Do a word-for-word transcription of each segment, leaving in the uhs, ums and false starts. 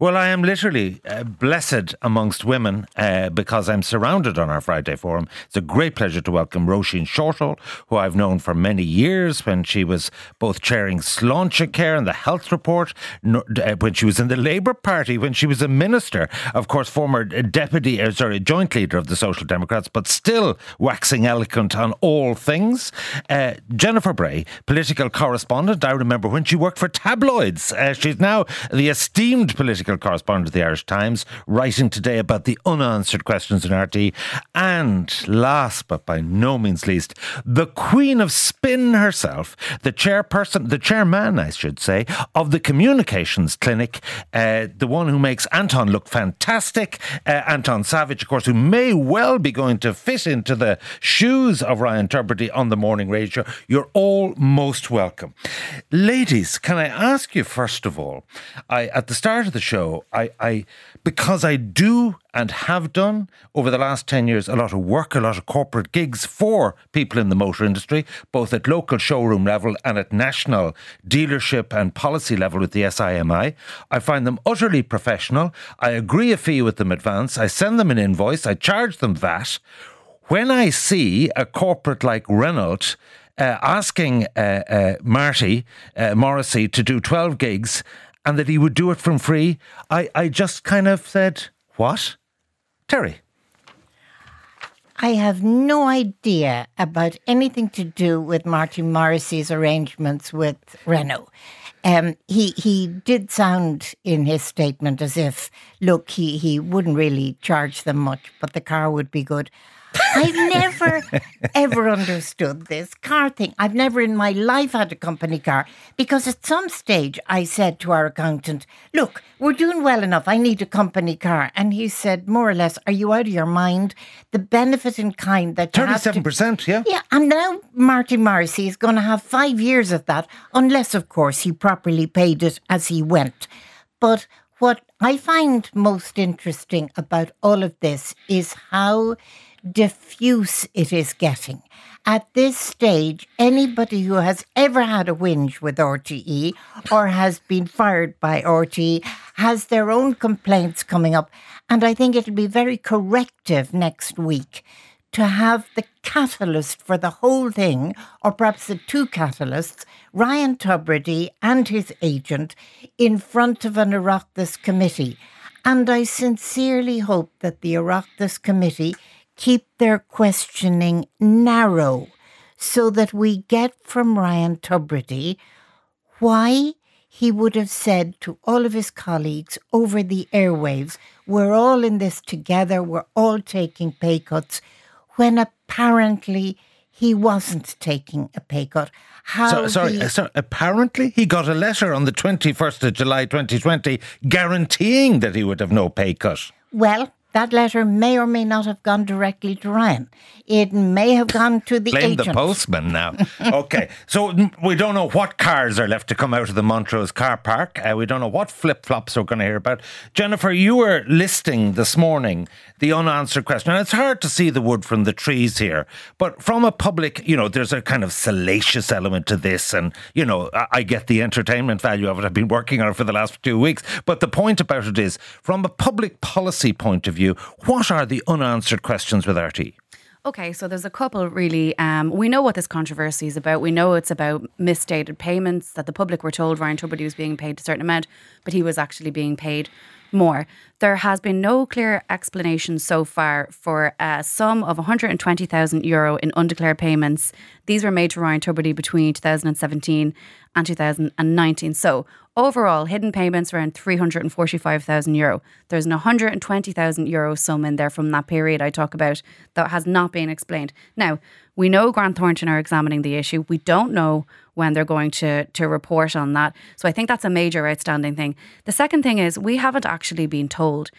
Well, I am literally uh, blessed amongst women uh, because I'm surrounded on our Friday Forum. It's a great pleasure to welcome Roisin Shortall, who I've known for many years when she was both chairing Sláinte Care and the Health Report, no, uh, when she was in the Labour Party, when she was a minister, of course, former deputy, uh, sorry, joint leader of the Social Democrats, but still waxing eloquent on all things. Uh, Jennifer Bray, political correspondent. I remember when she worked for tabloids. Uh, she's now the esteemed political correspondent of the Irish Times, writing today about the unanswered questions in R T É. And last but by no means least, the Queen of Spin herself, the chairperson, the chairman, I should say, of the Communications Clinic, uh, the one who makes Anton look fantastic, uh, Anton Savage, of course, who may well be going to fit into the shoes of Ryan Tubridy on the morning radio. You're all most welcome. Ladies, can I ask you, first of all, I at the start of the show, I, I, because I do and have done over the last ten years a lot of work, a lot of corporate gigs for people in the motor industry, both at local showroom level and at national dealership and policy level with the S I M I. I find them utterly professional. I agree a fee with them in advance. I send them an invoice. I charge them V A T. When I see a corporate like Renault uh, asking uh, uh, Marty uh, Morrissey to do twelve gigs and that he would do it from free, I, I just kind of said, what? Terry? I have no idea about anything to do with Marty Morrissey's arrangements with Renault. Um, he he did sound in his statement as if, look, he, he wouldn't really charge them much, but the car would be good. I've never, ever understood this car thing. I've never in my life had a company car, because at some stage I said to our accountant, look, we're doing well enough. I need a company car. And he said, more or less, are you out of your mind? The benefit in kind that you thirty-seven percent, to, yeah. Yeah, and now Marty Morrissey is going to have five years of that, unless, of course, he properly paid it as he went. But what I find most interesting about all of this is how diffuse it is getting. At this stage, anybody who has ever had a whinge with R T É or has been fired by R T É has their own complaints coming up. And I think it'll be very corrective next week to have the catalyst for the whole thing, or perhaps the two catalysts, Ryan Tubridy and his agent, in front of an Oireachtas committee. And I sincerely hope that the Oireachtas committee keep their questioning narrow so that we get from Ryan Tubridy why he would have said to all of his colleagues over the airwaves, we're all in this together, we're all taking pay cuts, when apparently he wasn't taking a pay cut. How so, sorry, he, sorry, apparently he got a letter on the twenty-first of July twenty twenty guaranteeing that he would have no pay cut. Well, that letter may or may not have gone directly to Ryan. It may have gone to the Blame agent. Blame the postman now. OK, so we don't know what cars are left to come out of the Montrose car park. Uh, we don't know what flip-flops we're going to hear about. Jennifer, you were listing this morning the unanswered question. And it's hard to see the wood from the trees here. But from a public, you know, there's a kind of salacious element to this. And, you know, I, I get the entertainment value of it. I've been working on it for the last two weeks. But the point about it is, from a public policy point of view, what are the unanswered questions with R T É? Okay, so there's a couple really. Um, we know what this controversy is about. We know it's about misstated payments, that the public were told Ryan Tubridy was being paid a certain amount, but he was actually being paid more. There has been no clear explanation so far for a sum of one hundred twenty thousand euro in undeclared payments. These were made to Ryan Tubridy between two thousand seventeen and two thousand nineteen. So overall, hidden payments around three hundred forty-five thousand euro. There's an one hundred twenty thousand euro sum in there from that period I talk about that has not been explained. Now, we know Grant Thornton are examining the issue. We don't know when they're going to, to report on that. So I think that's a major outstanding thing. The second thing is we haven't actually been told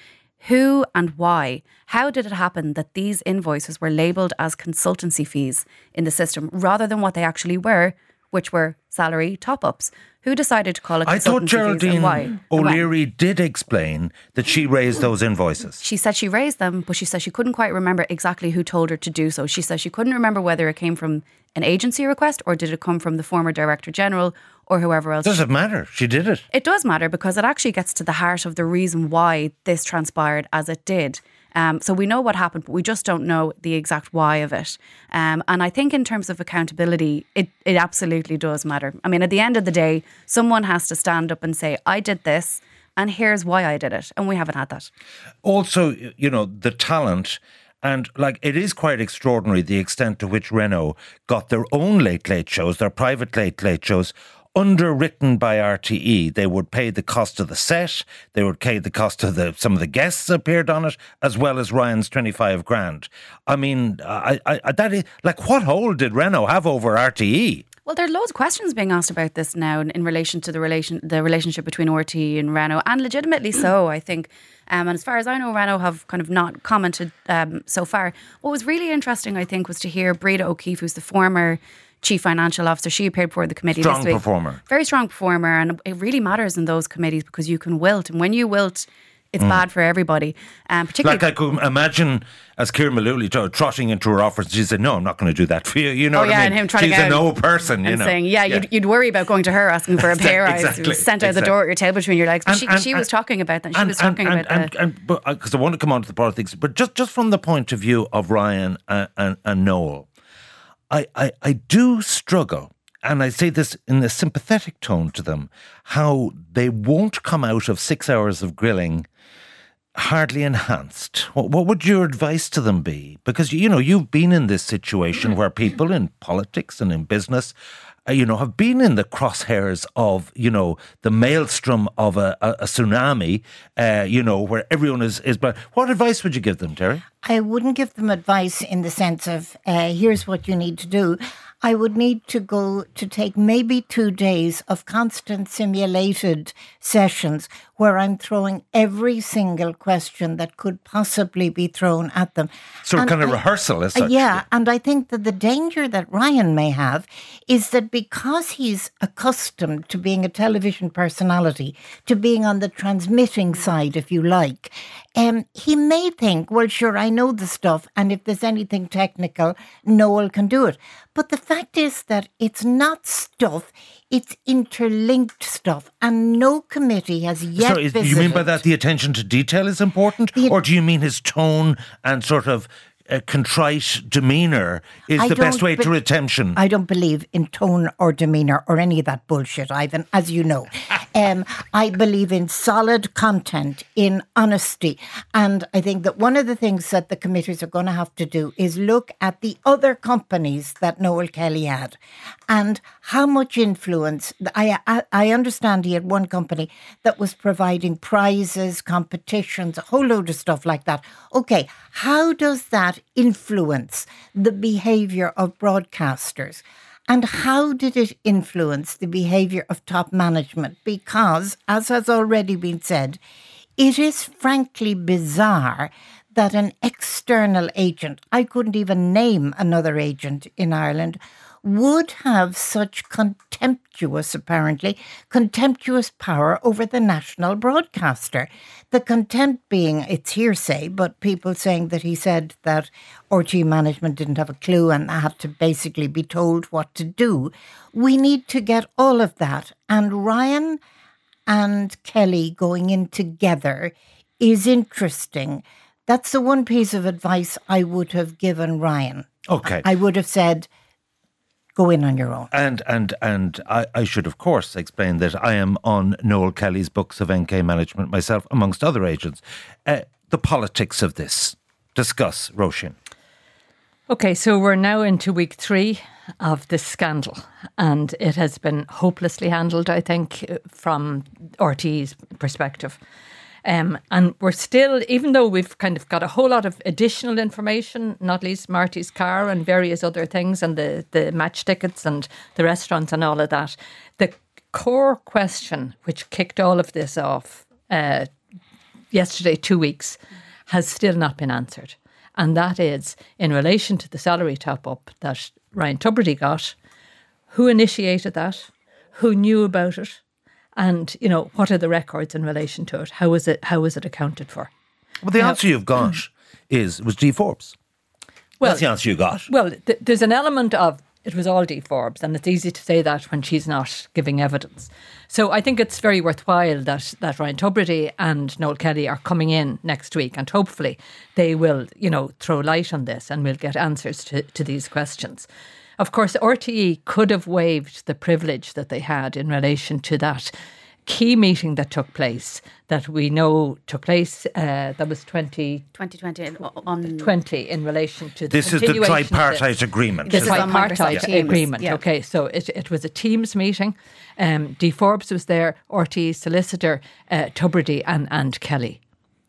who and why. How did it happen that these invoices were labelled as consultancy fees in the system rather than what they actually were, which were salary top-ups. Who decided to call it? I thought Geraldine O'Leary did explain that she raised those invoices. She said she raised them, but she said she couldn't quite remember exactly who told her to do so. She said she couldn't remember whether it came from an agency request or did it come from the former Director General or whoever else. Does it matter? She did it. It does matter because it actually gets to the heart of the reason why this transpired as it did. Um, so we know what happened, but we just don't know the exact why of it. Um, and I think in terms of accountability, it, it absolutely does matter. I mean, at the end of the day, someone has to stand up and say, I did this and here's why I did it. And we haven't had that. Also, you know, the talent. And like, it is quite extraordinary the extent to which Renault got their own late, late shows, their private late, late shows, underwritten by R T É. They would pay the cost of the set, they would pay the cost of the some of the guests appeared on it, as well as Ryan's twenty-five grand. I mean, I, I, that is, like, what hold did Renault have over R T É? Well, there are loads of questions being asked about this now in, in relation to the relation the relationship between R T É and Renault, and legitimately so, I think. Um, and as far as I know, Renault have kind of not commented um, so far. What was really interesting, I think, was to hear Breda O'Keefe, who's the former Chief Financial Officer. She appeared before the committee strong this week. Strong performer. Very strong performer. And it really matters in those committees because you can wilt. And when you wilt, it's mm. bad for everybody. Um, particularly, like I could imagine as Keira Malouly trotting into her office, she said, no, I'm not going to do that for you. You know oh, what yeah, I mean? And him trying She's to an old person, you know. Saying, yeah, yeah. You'd, you'd worry about going to her asking for a pay rise. Exactly, sent out exactly. the door at your tail between your legs. But and, she, and, she was and, talking about that. She and, was talking and, about that. Because I want to come on to the politics, but just, just from the point of view of Ryan and, and, and Noel, I, I, I do struggle, and I say this in a sympathetic tone to them, how they won't come out of six hours of grilling hardly enhanced. What, what would your advice to them be? Because, you know, you've been in this situation where people in politics and in business, uh, you know, have been in the crosshairs of, you know, the maelstrom of a, a, a tsunami, uh, you know, where everyone is, is... What advice would you give them, Terry? I wouldn't give them advice in the sense of, uh, here's what you need to do. I would need to go to take maybe two days of constant simulated sessions where I'm throwing every single question that could possibly be thrown at them. So and kind of I, rehearsal as such. Yeah, and I think that the danger that Ryan may have is that because he's accustomed to being a television personality, to being on the transmitting side, if you like, um, he may think, well, sure, I know the stuff, and if there's anything technical, Noel can do it. But the fact is that it's not stuff, it's interlinked stuff, and no committee has yet so is, visited. You mean by that the attention to detail is important? The, or do you mean his tone and sort of uh, contrite demeanour is I the best way be- to retention? I don't believe in tone or demeanour or any of that bullshit, Ivan, as you know. Um, I believe in solid content, in honesty. And I think that one of the things that the committees are going to have to do is look at the other companies that Noel Kelly had and how much influence. I, I, I understand he had one company that was providing prizes, competitions, a whole load of stuff like that. Okay, how does that influence the behaviour of broadcasters? And how did it influence the behaviour of top management? Because, as has already been said, it is frankly bizarre that an external agent, I couldn't even name another agent in Ireland, would have such contemptuous, apparently, contemptuous power over the national broadcaster. The contempt being, it's hearsay, but people saying that he said that R T É management didn't have a clue and had to basically be told what to do. We need to get all of that. And Ryan and Kelly going in together is interesting. That's the one piece of advice I would have given Ryan. Okay. I would have said, go in on your own. And and and I, I should, of course, explain that I am on Noel Kelly's books of N K management myself, amongst other agents. Uh, the politics of this. Discuss, Roisin. Okay, so we're now into week three of this scandal. And it has been hopelessly handled, I think, from R T É's perspective. Um, and we're still, even though we've kind of got a whole lot of additional information, not least Marty's car and various other things and the, the match tickets and the restaurants and all of that, the core question which kicked all of this off uh, yesterday, two weeks, has still not been answered. And that is in relation to the salary top-up that Ryan Tubridy got, who initiated that, who knew about it, and, you know, what are the records in relation to it? How is it, how is it accounted for? Well, the now, answer you've got is, it was Dee Forbes. Well, that's the answer you got. Well, th- there's an element of, it was all Dee Forbes, and it's easy to say that when she's not giving evidence. So I think it's very worthwhile that, that Ryan Tubridy and Noel Kelly are coming in next week, and hopefully they will, you know, throw light on this and we'll get answers to, to these questions. Of course, R T É could have waived the privilege that they had in relation to that key meeting that took place, that we know took place, uh, that was twenty twenty in relation to the This is the tripartite the, agreement. This is the tripartite agreement. Yeah. Okay, so it, it was a Teams meeting. Um, Dee Forbes was there, R T É solicitor, uh, Tubridy and, and Kelly.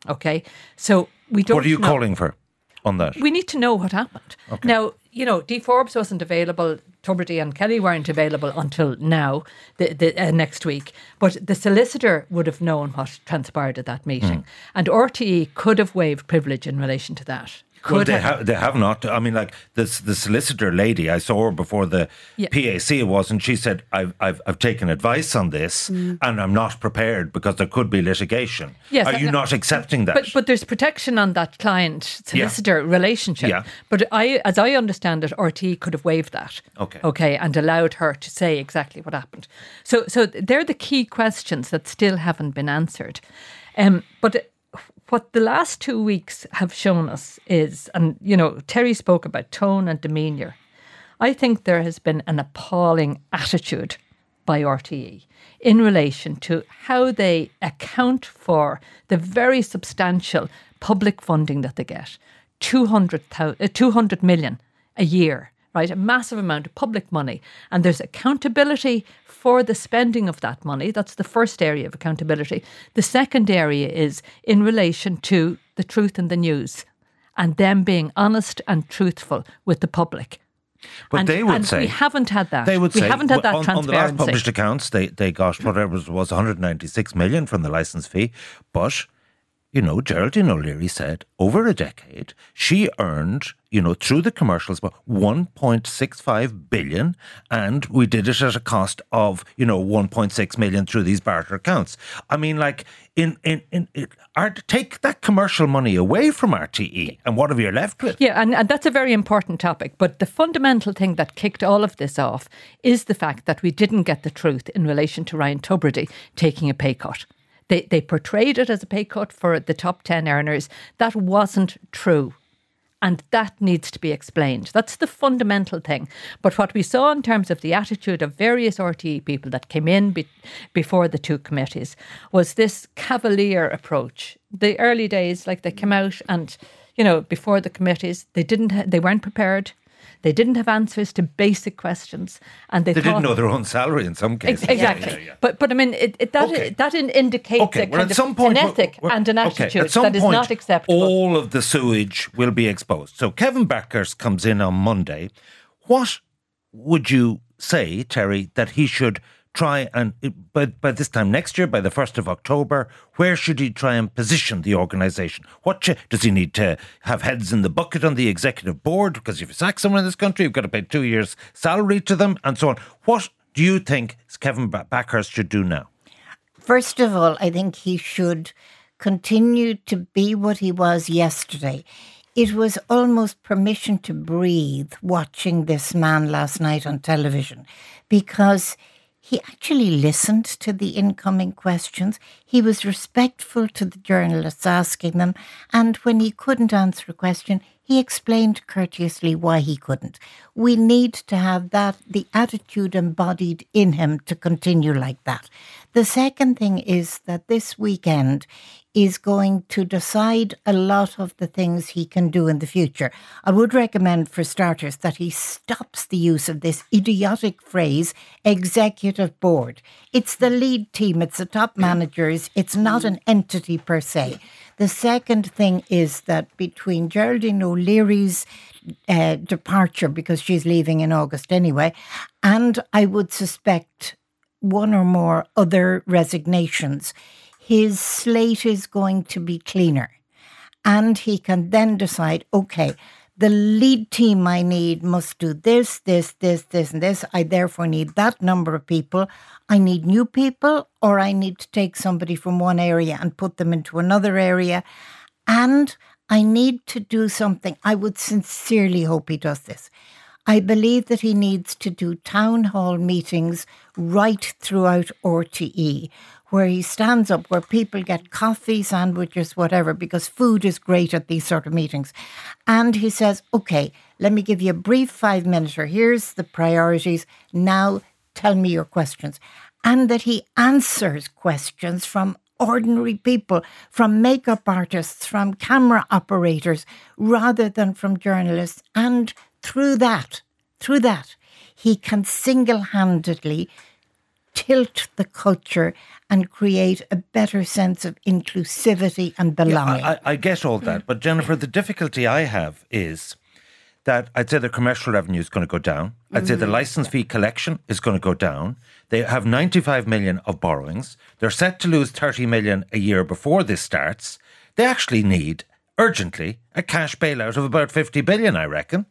Okay, so we don't know. What are you know. calling for on that? We need to know what happened. Okay. Now, you know, Dee Forbes wasn't available, Tubridy and Kelly weren't available until now, the, the, uh, next week. But the solicitor would have known what transpired at that meeting. Mm. And R T É could have waived privilege in relation to that. Could well, they have. Ha- they have not. I mean, like, this, the solicitor lady, I saw her before the yeah. P A C it was, and she said, I've, I've, I've taken advice on this mm. and I'm not prepared because there could be litigation. Yes, Are I, you not accepting that? But, but there's protection on that client-solicitor yeah. relationship. Yeah. But I, as I understand it, R T É could have waived that, okay, okay, and allowed her to say exactly what happened. So, so they're the key questions that still haven't been answered. Um, but what the last two weeks have shown us is, and you know, Terry spoke about tone and demeanour. I think there has been an appalling attitude by R T É in relation to how they account for the very substantial public funding that they get, two hundred million a year, right? A massive amount of public money. And there's accountability for the spending of that money. That's the first area of accountability. The second area is in relation to the truth in the news and them being honest and truthful with the public. But and, they would and say... we haven't had that. They would we say... We haven't had that on, transparency. On the last published accounts, they, they got whatever it was, one hundred ninety-six million from the licence fee. But... you know, Geraldine O'Leary said over a decade, she earned, you know, through the commercials, one point six five billion, and we did it at a cost of, you know, one point six million through these barter accounts. I mean, like, in, in, in, in art, take that commercial money away from R T É and what have you left with? Yeah, and, and that's a very important topic. But the fundamental thing that kicked all of this off is the fact that we didn't get the truth in relation to Ryan Tubridy taking a pay cut. They they portrayed it as a pay cut for the top ten earners. That wasn't true. And that needs to be explained. That's the fundamental thing. But what we saw in terms of the attitude of various R T É people that came in be, before the two committees was this cavalier approach. The early days, like they came out and, you know, before the committees, they didn't ha- they weren't prepared. They didn't have answers to basic questions, and they, they thought, didn't know their own salary in some cases. Ex- exactly, yeah, yeah, yeah. but but I mean it, it, that okay. it, that indicates okay. a kind of point, an ethic we're, we're, and an attitude okay. at that is not acceptable. All of the sewage will be exposed. So Kevin Backhurst comes in on Monday. What would you say, Terry, that he should try and by by this time next year, by the first of October, where should he try and position the organisation? What ch- does he need to have heads in the bucket on the executive board? Because if you sack someone in this country, you've got to pay two years' salary to them, and so on. What do you think Kevin Backhurst should do now? First of all, I think he should continue to be what he was yesterday. It was almost permission to breathe watching this man last night on television, because he actually listened to the incoming questions. He was respectful to the journalists asking them. And when he couldn't answer a question, he explained courteously why he couldn't. We need to have that, the attitude embodied in him to continue like that. The second thing is that this weekend is going to decide a lot of the things he can do in the future. I would recommend, for starters, that he stops the use of this idiotic phrase, executive board. It's the lead team, it's the top managers, it's not an entity per se. The second thing is that between Geraldine O'Leary's uh, departure, because she's leaving in August anyway, and I would suspect one or more other resignations, his slate is going to be cleaner. And he can then decide, okay, the lead team I need must do this, this, this, this, and this. I therefore need that number of people. I need new people, or I need to take somebody from one area and put them into another area. And I need to do something. I would sincerely hope he does this. I believe that he needs to do town hall meetings right throughout R T É, where he stands up, where people get coffee, sandwiches, whatever, because food is great at these sort of meetings. And he says, OK, let me give you a brief five-minuter. Here's the priorities. Now tell me your questions. And that he answers questions from ordinary people, from makeup artists, from camera operators, rather than from journalists. And through that, through that, he can single-handedly tilt the culture and create a better sense of inclusivity and belonging. Yeah, I, I get all that. But Jennifer, the difficulty I have is that I'd say the commercial revenue is going to go down. I'd mm. say the licence fee collection is going to go down. They have ninety-five million of borrowings. They're set to lose thirty million a year before this starts. They actually need, urgently, a cash bailout of about fifty billion, I reckon.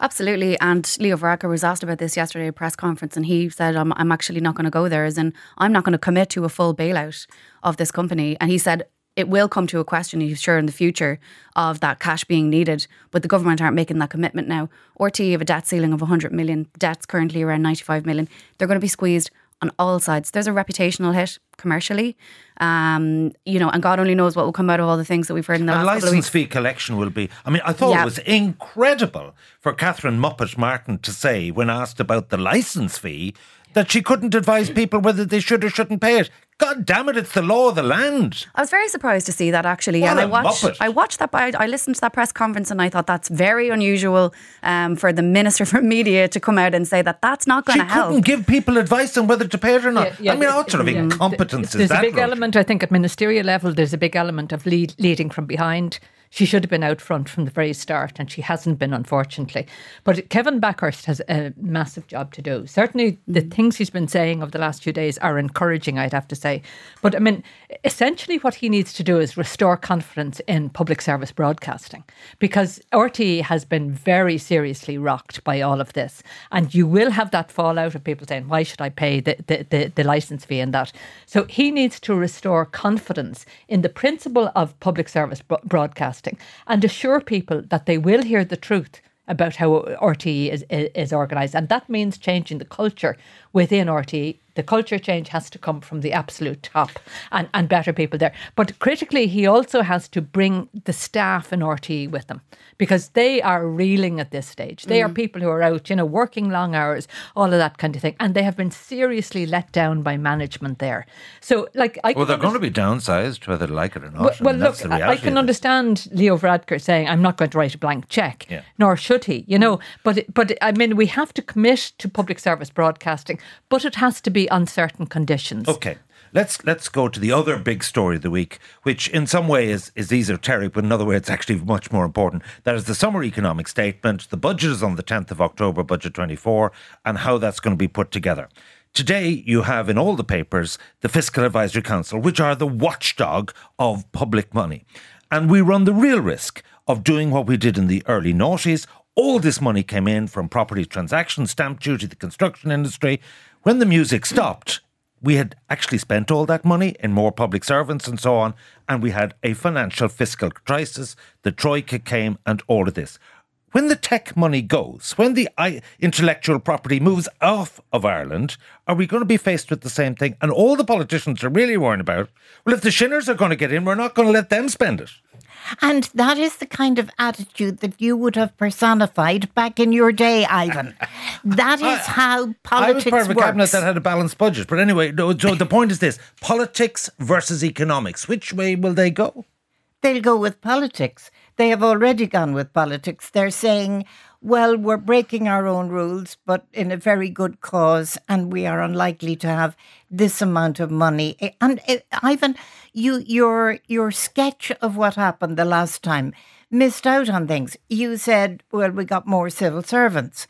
Absolutely. And Leo Varadkar was asked about this yesterday at a press conference, and he said, I'm, I'm actually not going to go there, as in I'm not going to commit to a full bailout of this company. And he said it will come to a question, he's sure, in the future of that cash being needed, but the government aren't making that commitment now. R T É have a debt ceiling of one hundred million, debt's currently around ninety-five million. They're going to be squeezed on all sides. There's a reputational hit commercially, um, you know, and God only knows what will come out of all the things that we've heard in the and last couple of weeks. And licence fee collection will be, I mean, I thought yep. it was incredible for Catherine Muppet Martin to say, when asked about the licence fee, that she couldn't advise people whether they should or shouldn't pay it. God damn it, it's the law of the land. I was very surprised to see that, actually. What and I watched Muppet. I watched that, I listened to that press conference, and I thought that's very unusual um, for the Minister for Media to come out and say that that's not going to help. She couldn't give people advice on whether to pay it or not. Yeah, yeah, I mean, what sort of yeah. incompetence there's is that? There's a big road? element, I think, at ministerial level, there's a big element of lead, leading from behind. She should have been out front from the very start, and she hasn't been, unfortunately. But Kevin Backhurst has a massive job to do. Certainly the things he's been saying over the last few days are encouraging, I'd have to say. But I mean, essentially what he needs to do is restore confidence in public service broadcasting, because R T É has been very seriously rocked by all of this. And you will have that fallout of people saying, why should I pay the, the, the, the licence fee and that? So he needs to restore confidence in the principle of public service bro- broadcasting. And assure people that they will hear the truth about how R T É is, is, is organised. And that means changing the culture within R T É. The culture change has to come from the absolute top and, and better people there. But critically, he also has to bring the staff in R T É with them, because they are reeling at this stage. They mm-hmm. are people who are out, you know, working long hours, all of that kind of thing. And they have been seriously let down by management there. So, like, I Well, they're under- going to be downsized, whether they like it or not. Well, well look, that's the reality I can understand Leo Varadkar saying, I'm not going to write a blank cheque, yeah. nor should he, you know. But, but, I mean, we have to commit to public service broadcasting, but it has to be on certain conditions. Okay, let's let's go to the other big story of the week, which in some way is, is esoteric, but in another way it's actually much more important. That is the summer economic statement. The budget is on the tenth of October, Budget twenty-four, and how that's going to be put together. Today you have in all the papers the Fiscal Advisory Council, which are the watchdog of public money. And we run the real risk of doing what we did in the early noughties. All this money came in from property transactions, stamp duty, the construction industry. When the music stopped, we had actually spent all that money in more public servants and so on, and we had a financial fiscal crisis. The Troika came and all of this. When the tech money goes, when the intellectual property moves off of Ireland, are we going to be faced with the same thing? And all the politicians are really worrying about, well, if the Shinners are going to get in, we're not going to let them spend it. And that is the kind of attitude that you would have personified back in your day, Ivan. That is how politics works. I was part of a cabinet that had a balanced budget. But anyway, no, so the point is this. Politics versus economics. Which way will they go? They'll go with politics. They have already gone with politics. They're saying, well, we're breaking our own rules, but in a very good cause, and we are unlikely to have this amount of money. And uh, Ivan, you, your, your sketch of what happened the last time missed out on things. You said, well, we got more civil servants.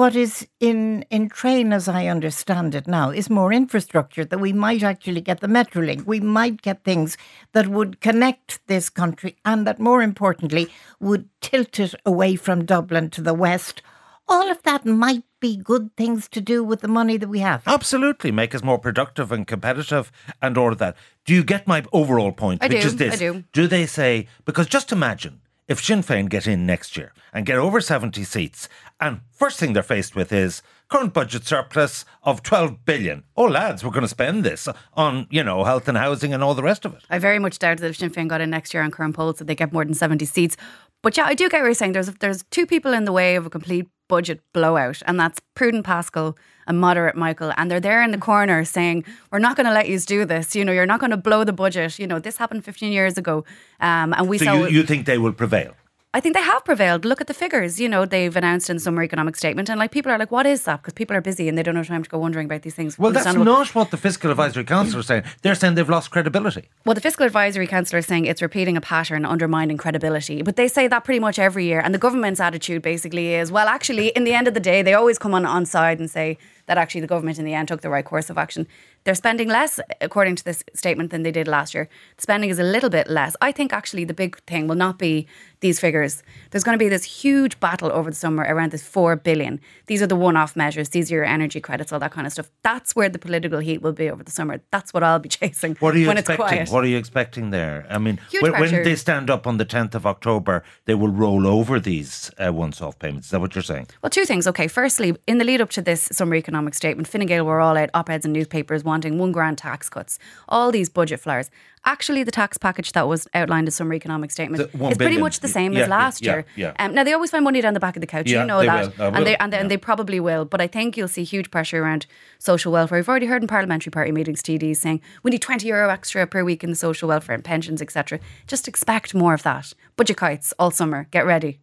what is in, in train, as I understand it now, is more infrastructure, that we might actually get the Metrolink. We might get things that would connect this country and that, more importantly, would tilt it away from Dublin to the west. All of that might be good things to do with the money that we have. Absolutely. Make us more productive and competitive and all of that. Do you get my overall point? I which do, is this. I do. Do they say, because just imagine, if Sinn Féin get in next year and get over seventy seats, and first thing they're faced with is current budget surplus of twelve billion. Oh, lads, we're going to spend this on, you know, health and housing and all the rest of it. I very much doubt that if Sinn Féin got in next year on current polls that they get more than seventy seats. But yeah, I do get what you're saying. There's there's two people in the way of a complete budget blowout, and that's Prudent Pascal and Moderate Michael, and they're there in the corner saying, we're not going to let you do this, you know, you're not going to blow the budget, you know, this happened fifteen years ago. Um, and we So saw you, you think they will prevail? I think they have prevailed. Look at the figures, you know, they've announced in summer economic statement, and like people are like, what is that? Because people are busy and they don't have time to go wondering about these things. Well, that's not what the Fiscal Advisory Council are saying. They're saying they've lost credibility. Well, the Fiscal Advisory Council are saying it's repeating a pattern, undermining credibility. But they say that pretty much every year. And the government's attitude basically is, well, actually, in the end of the day, they always come on, on side and say that actually the government in the end took the right course of action. They're spending less, according to this statement, than they did last year. Spending is a little bit less. I think actually the big thing will not be these figures. There's going to be this huge battle over the summer around this four billion. These are the one-off measures. These are your energy credits, all that kind of stuff. That's where the political heat will be over the summer. That's what I'll be chasing when it's quiet. What are you expecting? What are you expecting there? I mean, when, when they stand up on the tenth of October, they will roll over these uh, once-off payments. Is that what you're saying? Well, two things. Okay, firstly, in the lead-up to this summer economic statement, Fine Gael were all out, op-eds and newspapers, wanting one grand tax cuts, all these budget flyers. Actually, the tax package that was outlined in summer economic statement is pretty billion. much the same yeah, as last yeah, year. Yeah, yeah. Um, now, they always find money down the back of the couch, yeah, you know they that. Will, and, they, and, they, yeah. and they probably will. But I think you'll see huge pressure around social welfare. We've already heard in parliamentary party meetings, T Ds saying, we need twenty euro extra per week in the social welfare and pensions, et cetera. Just expect more of that. Budget kites all summer. Get ready.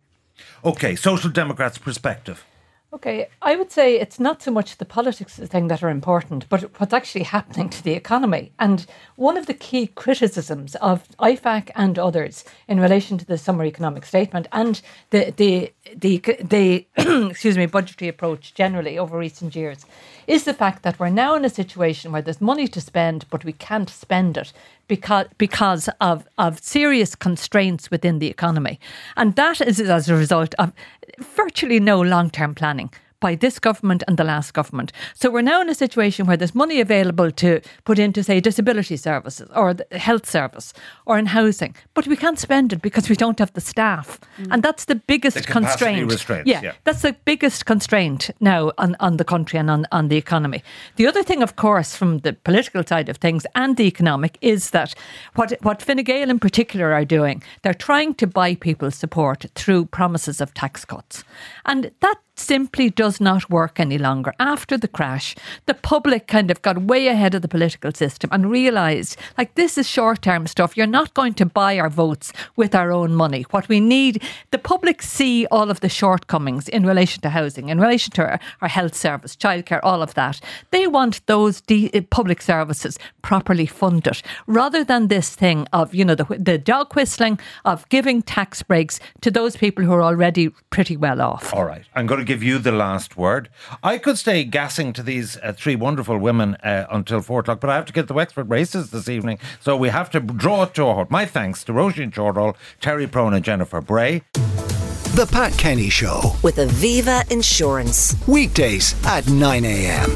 OK, Social Democrats' perspective. Okay, I would say it's not so much the politics thing that are important, but what's actually happening to the economy. And one of the key criticisms of I FAC and others in relation to the summer economic statement and the the the, the excuse me budgetary approach generally over recent years is the fact that we're now in a situation where there's money to spend, but we can't spend it because because of of serious constraints within the economy, and that is as a result of virtually no long-term planning by this government and the last government. So we're now in a situation where there's money available to put into, say, disability services or the health service or in housing, but we can't spend it because we don't have the staff. Mm. And that's the biggest the constraint. Yeah, yeah, that's the biggest constraint now on, on the country and on, on the economy. The other thing, of course, from the political side of things and the economic is that what, what Fine Gael in particular are doing, they're trying to buy people's support through promises of tax cuts. And that simply does not work any longer. After the crash, the public kind of got way ahead of the political system and realised, like, this is short-term stuff. You're not going to buy our votes with our own money. What we need, the public see all of the shortcomings in relation to housing, in relation to our, our health service, childcare, all of that. They want those de- public services properly funded, rather than this thing of, you know, the, the dog whistling of giving tax breaks to those people who are already pretty well off. All right, I'm going to give you the last word. I could stay gassing to these uh, three wonderful women uh, until four o'clock, but I have to get the Wexford races this evening, so we have to draw it to a halt. My thanks to Roisin Shortall, Terry Prone and Jennifer Bray. The Pat Kenny Show with Aviva Insurance. Weekdays at nine a.m.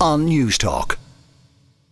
on News Talk.